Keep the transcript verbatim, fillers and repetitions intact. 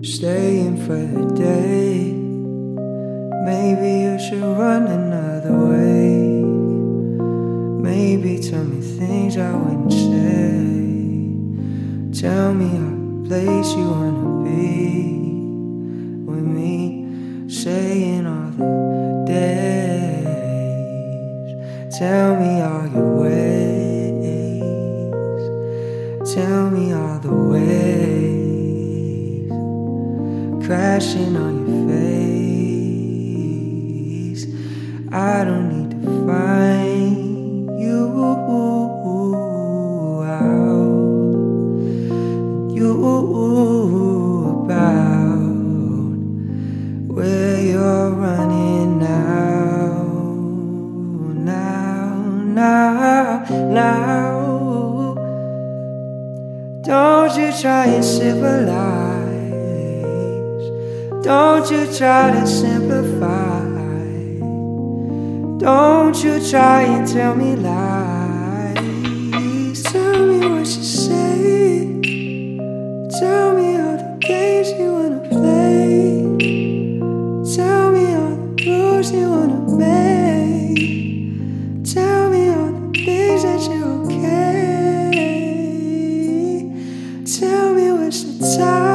Staying for the day. Maybe you should run another way. Maybe tell me things I wouldn't say. Tell me a place you wanna be with me, saying all the days. Tell me all your ways. Tell me all the ways. Crashing on your face. I don't need to find you out, you about where you're running now, now, now, now. Don't you try and civilize. Don't you try to simplify. Don't you try and tell me lies. Tell me what you say. Tell me all the games you wanna play. Tell me all the moves you wanna make. Tell me all the things that you're okay. Tell me what's the time.